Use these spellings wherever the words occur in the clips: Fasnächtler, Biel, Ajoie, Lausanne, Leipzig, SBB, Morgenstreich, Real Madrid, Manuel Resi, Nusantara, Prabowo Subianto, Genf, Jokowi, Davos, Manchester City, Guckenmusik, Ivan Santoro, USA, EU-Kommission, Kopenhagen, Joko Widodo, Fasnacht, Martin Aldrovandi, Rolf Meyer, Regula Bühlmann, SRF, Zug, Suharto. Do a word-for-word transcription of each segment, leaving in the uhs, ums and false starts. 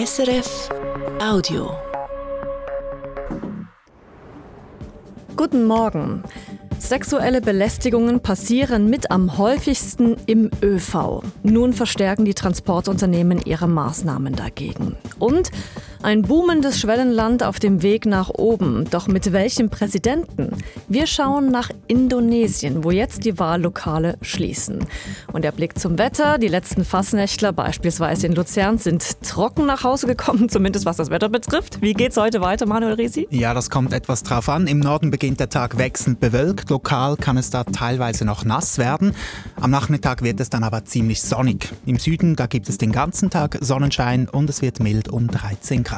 S R F Audio. Guten Morgen. Sexuelle Belästigungen passieren mit am häufigsten im ÖV. Nun verstärken die Transportunternehmen ihre Maßnahmen dagegen. Und ein boomendes Schwellenland auf dem Weg nach oben. Doch mit welchem Präsidenten? Wir schauen nach Indonesien, wo jetzt die Wahllokale schließen. Und der Blick zum Wetter. Die letzten Fasnächtler, beispielsweise in Luzern, sind trocken nach Hause gekommen, zumindest was das Wetter betrifft. Wie geht's heute weiter, Manuel Risi? Ja, das kommt etwas drauf an. Im Norden beginnt der Tag wechselnd bewölkt. Lokal kann es da teilweise noch nass werden. Am Nachmittag wird es dann aber ziemlich sonnig. Im Süden, da gibt es den ganzen Tag Sonnenschein und es wird mild um dreizehn Grad.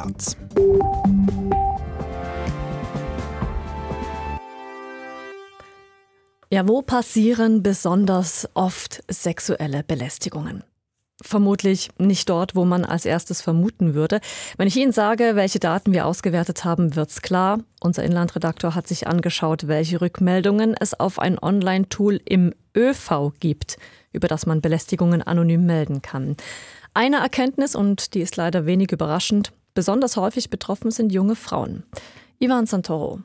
Ja, wo passieren besonders oft sexuelle Belästigungen? Vermutlich nicht dort, wo man als erstes vermuten würde. Wenn ich Ihnen sage, welche Daten wir ausgewertet haben, wird's klar. Unser Inlandredaktor hat sich angeschaut, welche Rückmeldungen es auf ein Online-Tool im ÖV gibt, über das man Belästigungen anonym melden kann. Eine Erkenntnis, und die ist leider wenig überraschend: besonders häufig betroffen sind junge Frauen. Ivan Santoro.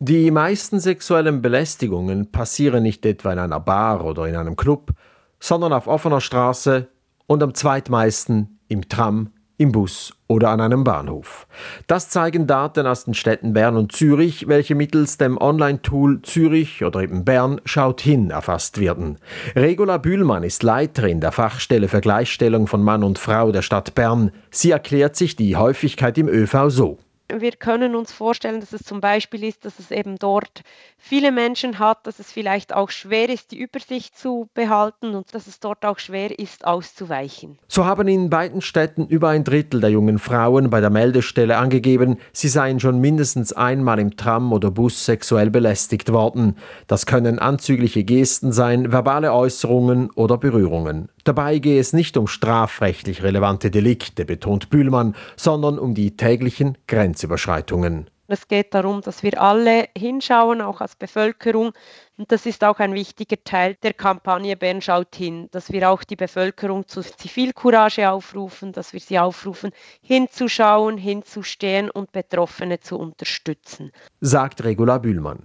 Die meisten sexuellen Belästigungen passieren nicht etwa in einer Bar oder in einem Club, sondern auf offener Straße und am zweitmeisten im Tram, im Bus oder an einem Bahnhof. Das zeigen Daten aus den Städten Bern und Zürich, welche mittels dem Online-Tool Zürich oder eben Bern schaut hin erfasst werden. Regula Bühlmann ist Leiterin der Fachstelle für Gleichstellung von Mann und Frau der Stadt Bern. Sie erklärt sich die Häufigkeit im ÖV so. Wir können uns vorstellen, dass es zum Beispiel ist, dass es eben dort viele Menschen hat, dass es vielleicht auch schwer ist, die Übersicht zu behalten und dass es dort auch schwer ist, auszuweichen. So haben in beiden Städten über ein Drittel der jungen Frauen bei der Meldestelle angegeben, sie seien schon mindestens einmal im Tram oder Bus sexuell belästigt worden. Das können anzügliche Gesten sein, verbale Äußerungen oder Berührungen. Dabei gehe es nicht um strafrechtlich relevante Delikte, betont Bühlmann, sondern um die täglichen Grenzüberschreitungen. Es geht darum, dass wir alle hinschauen, auch als Bevölkerung. Und das ist auch ein wichtiger Teil der Kampagne Bern schaut hin, dass wir auch die Bevölkerung zu Zivilcourage aufrufen, dass wir sie aufrufen, hinzuschauen, hinzustehen und Betroffene zu unterstützen, sagt Regula Bühlmann.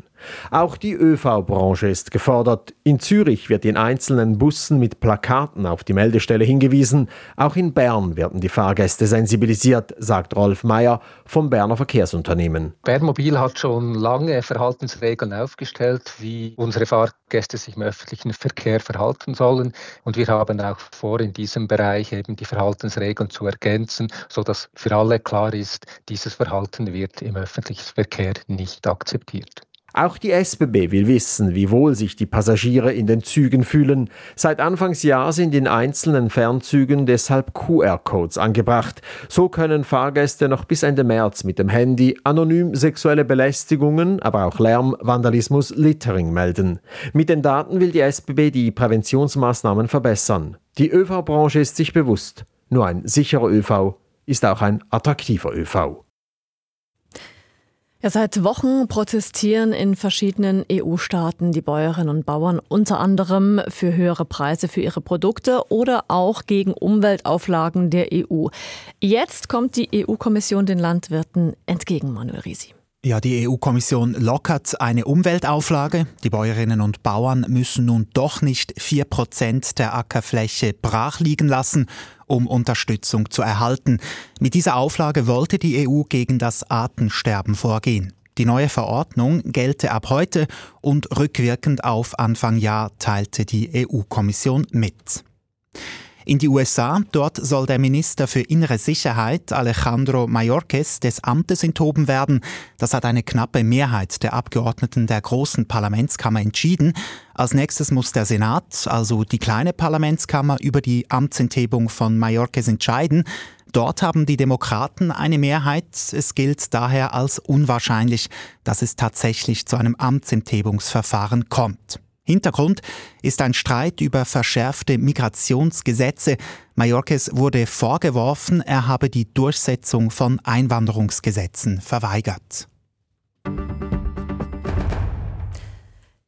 Auch die ÖV-Branche ist gefordert. In Zürich wird in einzelnen Bussen mit Plakaten auf die Meldestelle hingewiesen. Auch in Bern werden die Fahrgäste sensibilisiert, sagt Rolf Meyer vom Berner Verkehrsunternehmen. Bernmobil hat schon lange Verhaltensregeln aufgestellt, wie unsere Fahrgäste sich im öffentlichen Verkehr verhalten sollen. Und wir haben auch vor, in diesem Bereich eben die Verhaltensregeln zu ergänzen, sodass für alle klar ist, dieses Verhalten wird im öffentlichen Verkehr nicht akzeptiert. Auch die S B B will wissen, wie wohl sich die Passagiere in den Zügen fühlen. Seit Anfangsjahr sind in einzelnen Fernzügen deshalb Q R-Codes angebracht. So können Fahrgäste noch bis Ende März mit dem Handy anonym sexuelle Belästigungen, aber auch Lärm, Vandalismus, Littering melden. Mit den Daten will die S B B die Präventionsmaßnahmen verbessern. Die ÖV-Branche ist sich bewusst, nur ein sicherer ÖV ist auch ein attraktiver ÖV. Ja, seit Wochen protestieren in verschiedenen E U-Staaten die Bäuerinnen und Bauern unter anderem für höhere Preise für ihre Produkte oder auch gegen Umweltauflagen der E U. Jetzt kommt die E U-Kommission den Landwirten entgegen, Manuel Risi. Ja, die E U-Kommission lockert eine Umweltauflage. Die Bäuerinnen und Bauern müssen nun doch nicht vier Prozent der Ackerfläche brach liegen lassen, um Unterstützung zu erhalten. Mit dieser Auflage wollte die E U gegen das Artensterben vorgehen. Die neue Verordnung gelte ab heute und rückwirkend auf Anfang Jahr teilte die E U-Kommission mit. In die U S A, dort soll der Minister für innere Sicherheit Alejandro Mayorkas des Amtes enthoben werden. Das hat eine knappe Mehrheit der Abgeordneten der großen Parlamentskammer entschieden. Als nächstes muss der Senat, also die kleine Parlamentskammer, über die Amtsenthebung von Mayorkas entscheiden. Dort haben die Demokraten eine Mehrheit. Es gilt daher als unwahrscheinlich, dass es tatsächlich zu einem Amtsenthebungsverfahren kommt. Hintergrund ist ein Streit über verschärfte Migrationsgesetze. Mayorkas wurde vorgeworfen, er habe die Durchsetzung von Einwanderungsgesetzen verweigert.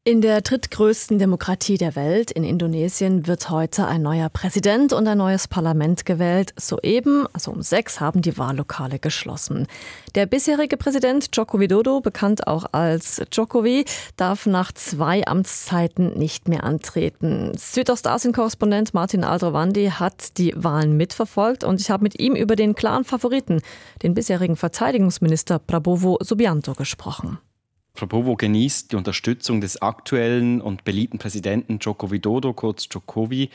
In der drittgrößten Demokratie der Welt, in Indonesien, wird heute ein neuer Präsident und ein neues Parlament gewählt. Soeben, also um sechs, haben die Wahllokale geschlossen. Der bisherige Präsident Joko Widodo, bekannt auch als Jokowi, darf nach zwei Amtszeiten nicht mehr antreten. Südostasien-Korrespondent Martin Aldrovandi hat die Wahlen mitverfolgt und ich habe mit ihm über den klaren Favoriten, den bisherigen Verteidigungsminister Prabowo Subianto, gesprochen. Prabowo genießt die Unterstützung des aktuellen und beliebten Präsidenten Joko Widodo, kurz Jokowi.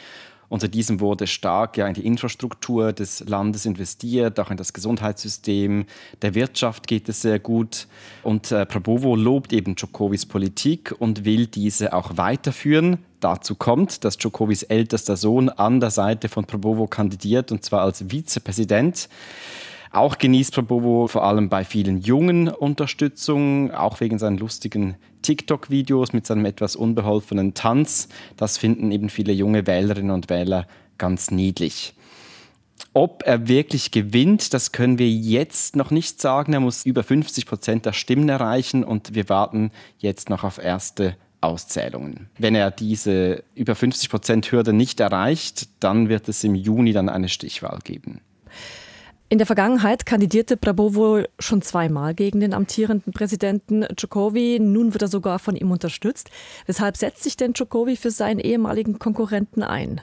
Unter diesem wurde stark ja, in die Infrastruktur des Landes investiert, auch in das Gesundheitssystem. Der Wirtschaft geht es sehr gut. Und äh, Prabowo lobt eben Jokowis Politik und will diese auch weiterführen. Dazu kommt, dass Jokowis ältester Sohn an der Seite von Prabowo kandidiert, und zwar als Vizepräsident. Auch genießt Prabowo vor allem bei vielen Jungen Unterstützung, auch wegen seinen lustigen TikTok-Videos mit seinem etwas unbeholfenen Tanz. Das finden eben viele junge Wählerinnen und Wähler ganz niedlich. Ob er wirklich gewinnt, das können wir jetzt noch nicht sagen. Er muss über fünfzig Prozent der Stimmen erreichen und wir warten jetzt noch auf erste Auszählungen. Wenn er diese über fünfzig Prozent Hürde nicht erreicht, dann wird es im Juni dann eine Stichwahl geben. In der Vergangenheit kandidierte Prabowo schon zweimal gegen den amtierenden Präsidenten Jokowi. Nun wird er sogar von ihm unterstützt. Weshalb setzt sich denn Jokowi für seinen ehemaligen Konkurrenten ein?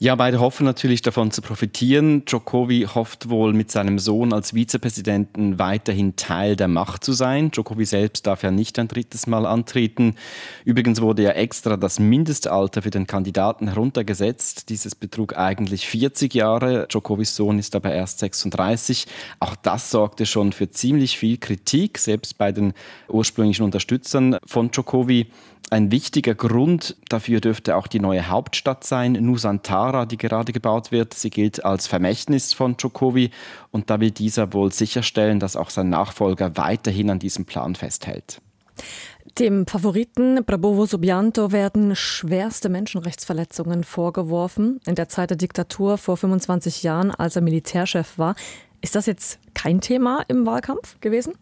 Ja, beide hoffen natürlich davon zu profitieren. Jokowi hofft wohl, mit seinem Sohn als Vizepräsidenten weiterhin Teil der Macht zu sein. Jokowi selbst darf ja nicht ein drittes Mal antreten. Übrigens wurde ja extra das Mindestalter für den Kandidaten heruntergesetzt. Dieses betrug eigentlich vierzig Jahre. Jokowis Sohn ist aber erst sechsunddreißig. Auch das sorgte schon für ziemlich viel Kritik, selbst bei den ursprünglichen Unterstützern von Jokowi. Ein wichtiger Grund dafür dürfte auch die neue Hauptstadt sein, Nusantara, die gerade gebaut wird. Sie gilt als Vermächtnis von Jokowi und da will dieser wohl sicherstellen, dass auch sein Nachfolger weiterhin an diesem Plan festhält. Dem Favoriten Prabowo Subianto werden schwerste Menschenrechtsverletzungen vorgeworfen. In der Zeit der Diktatur vor fünfundzwanzig Jahren, als er Militärchef war. Ist das jetzt kein Thema im Wahlkampf gewesen?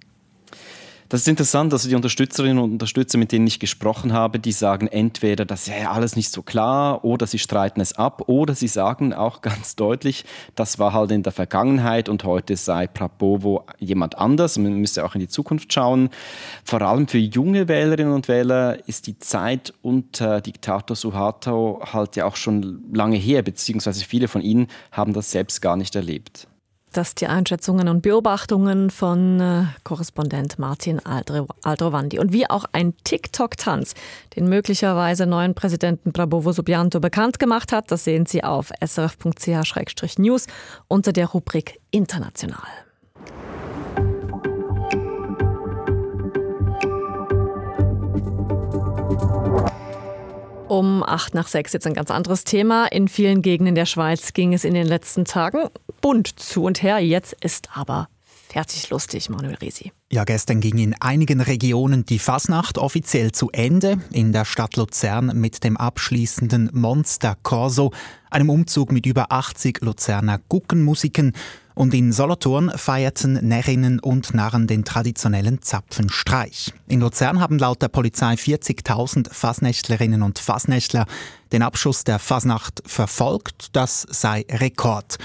Das ist interessant, also die Unterstützerinnen und Unterstützer, mit denen ich gesprochen habe, die sagen entweder, das ist ja alles nicht so klar, oder sie streiten es ab, oder sie sagen auch ganz deutlich, das war halt in der Vergangenheit und heute sei Prabowo jemand anders. Man müsste auch in die Zukunft schauen. Vor allem für junge Wählerinnen und Wähler ist die Zeit unter Diktator Suharto halt ja auch schon lange her, beziehungsweise viele von ihnen haben das selbst gar nicht erlebt. Das sind die Einschätzungen und Beobachtungen von äh, Korrespondent Martin Aldrovandi. Und wie auch ein TikTok-Tanz, den möglicherweise neuen Präsidenten Prabowo Subianto bekannt gemacht hat, das sehen Sie auf s r f punkt c h slash news unter der Rubrik International. Um acht nach sechs jetzt ein ganz anderes Thema. In vielen Gegenden der Schweiz ging es in den letzten Tagen bunt zu und her. Jetzt ist aber fertig lustig, Manuel Resi. Ja, gestern ging in einigen Regionen die Fasnacht offiziell zu Ende. In der Stadt Luzern mit dem abschließenden Monster Corso, einem Umzug mit über achtzig Luzerner Guckenmusiken. Und in Solothurn feierten Närrinnen und Narren den traditionellen Zapfenstreich. In Luzern haben laut der Polizei vierzigtausend Fasnächtlerinnen und Fasnächtler den Abschuss der Fasnacht verfolgt. Das sei Rekord.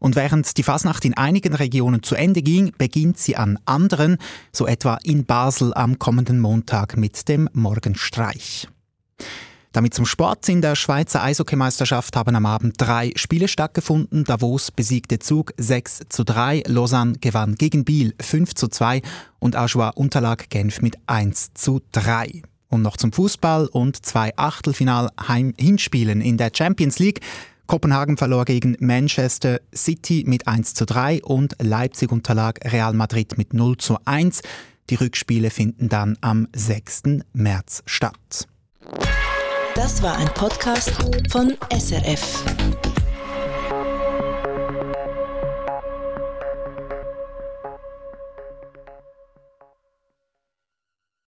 Und während die Fasnacht in einigen Regionen zu Ende ging, beginnt sie an anderen, so etwa in Basel am kommenden Montag mit dem Morgenstreich. Damit zum Sport. In der Schweizer Eishockeymeisterschaft haben am Abend drei Spiele stattgefunden. Davos besiegte Zug sechs zu drei, Lausanne gewann gegen Biel fünf zu zwei und Ajoie unterlag Genf mit eins zu drei. Und noch zum Fußball und zwei Achtelfinal-Heim-Hinspielen in der Champions League. Kopenhagen verlor gegen Manchester City mit eins zu drei und Leipzig unterlag Real Madrid mit null zu eins. Die Rückspiele finden dann am sechsten März statt. Das war ein Podcast von S R F.